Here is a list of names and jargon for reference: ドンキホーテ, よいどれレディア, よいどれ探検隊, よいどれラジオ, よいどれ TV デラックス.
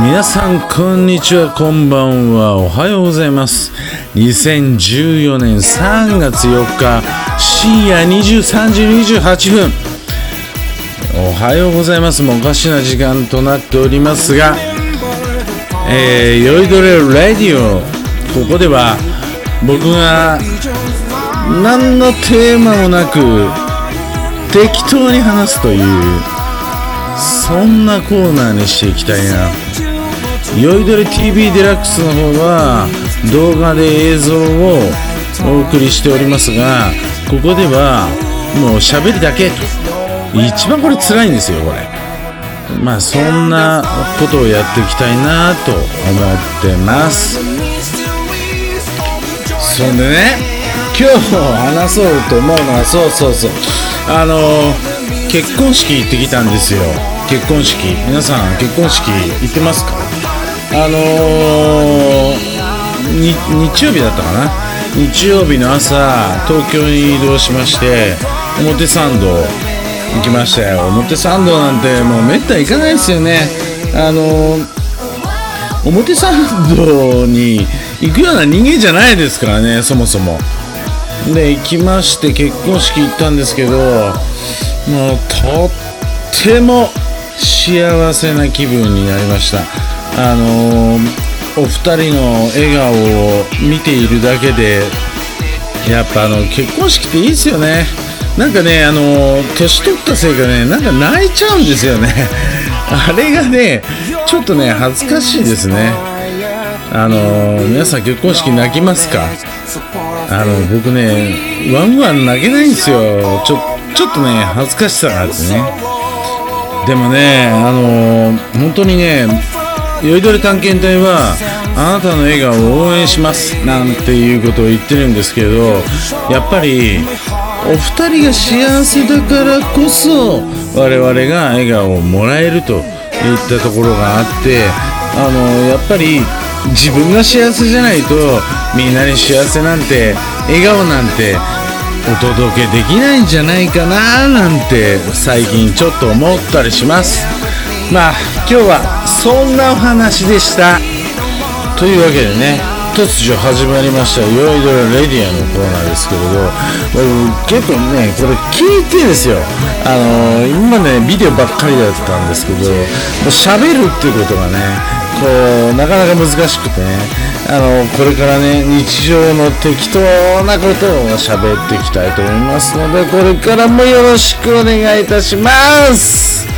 皆さんこんにちは、こんばんは、おはようございます。2014年3月4日深夜23時28分、おはようございますもおかしな時間となっておりますが、よいどれラジオ、ここでは僕が何のテーマもなく適当に話すというそんなコーナーにしていきたいな。よいどれ TV デラックスの方は動画で映像をお送りしておりますが、ここではもう喋るだけと、一番これ辛いんですよこれ。まあそんなことをやっていきたいなと思ってます。そんでね、今日話そうと思うのは、そう結婚式行ってきたんですよ。結婚式、皆さん結婚式行ってますか？日曜日だったかな。日曜日の朝、東京に移動しまして、表参道行きましたよ。表参道なんてもうめったに行かないですよね。表参道に行くような人間じゃないですからね、そもそも。で行きまして、結婚式行ったんですけど、もうとっても幸せな気分になりました。お二人の笑顔を見ているだけで、やっぱ結婚式っていいですよね。なんかね、年取ったせいかね、なんか泣いちゃうんですよね。あれがね、ちょっとね恥ずかしいですね。皆さん結婚式泣きますか？僕ね、ワンワン泣けないんですよ。ちょっとね恥ずかしさがあってね。でもね、本当にね、よいどれ探検隊はあなたの笑顔を応援しますなんていうことを言ってるんですけど、やっぱりお二人が幸せだからこそ我々が笑顔をもらえるといったところがあって、やっぱり自分が幸せじゃないとみんなに幸せなんて、笑顔なんてお届けできないんじゃないかななんて最近ちょっと思ったりします。まあ今日はそんなお話でした。というわけでね、突如始まりましたよいどれレディアのコーナーですけれど、結構ねこれ聞いてですよ、今ねビデオばっかりだったんですけど、喋るっていうことがねこうなかなか難しくてね、これからね日常の適当なことを喋っていきたいと思いますので、これからもよろしくお願いいたします。